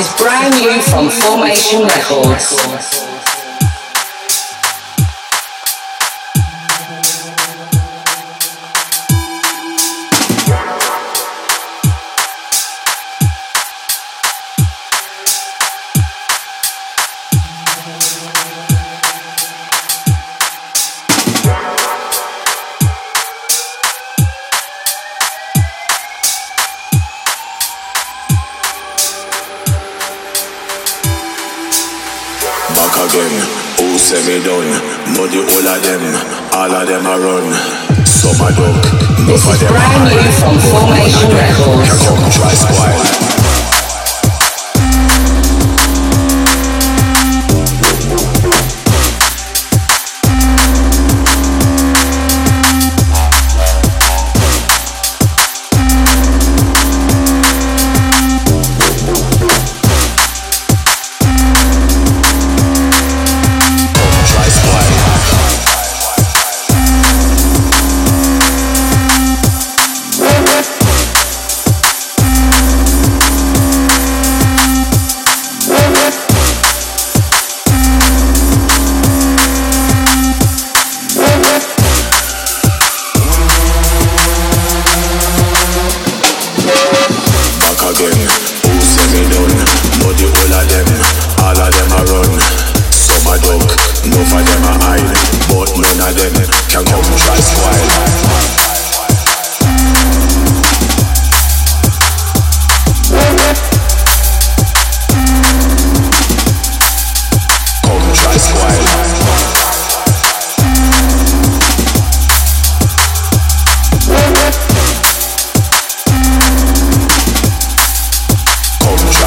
This is brand new from Formation Records. Again, who say me done? Know the all of them a run. Some a duck, no for them a hide. This is brand new from Formation Records. Come try spoil.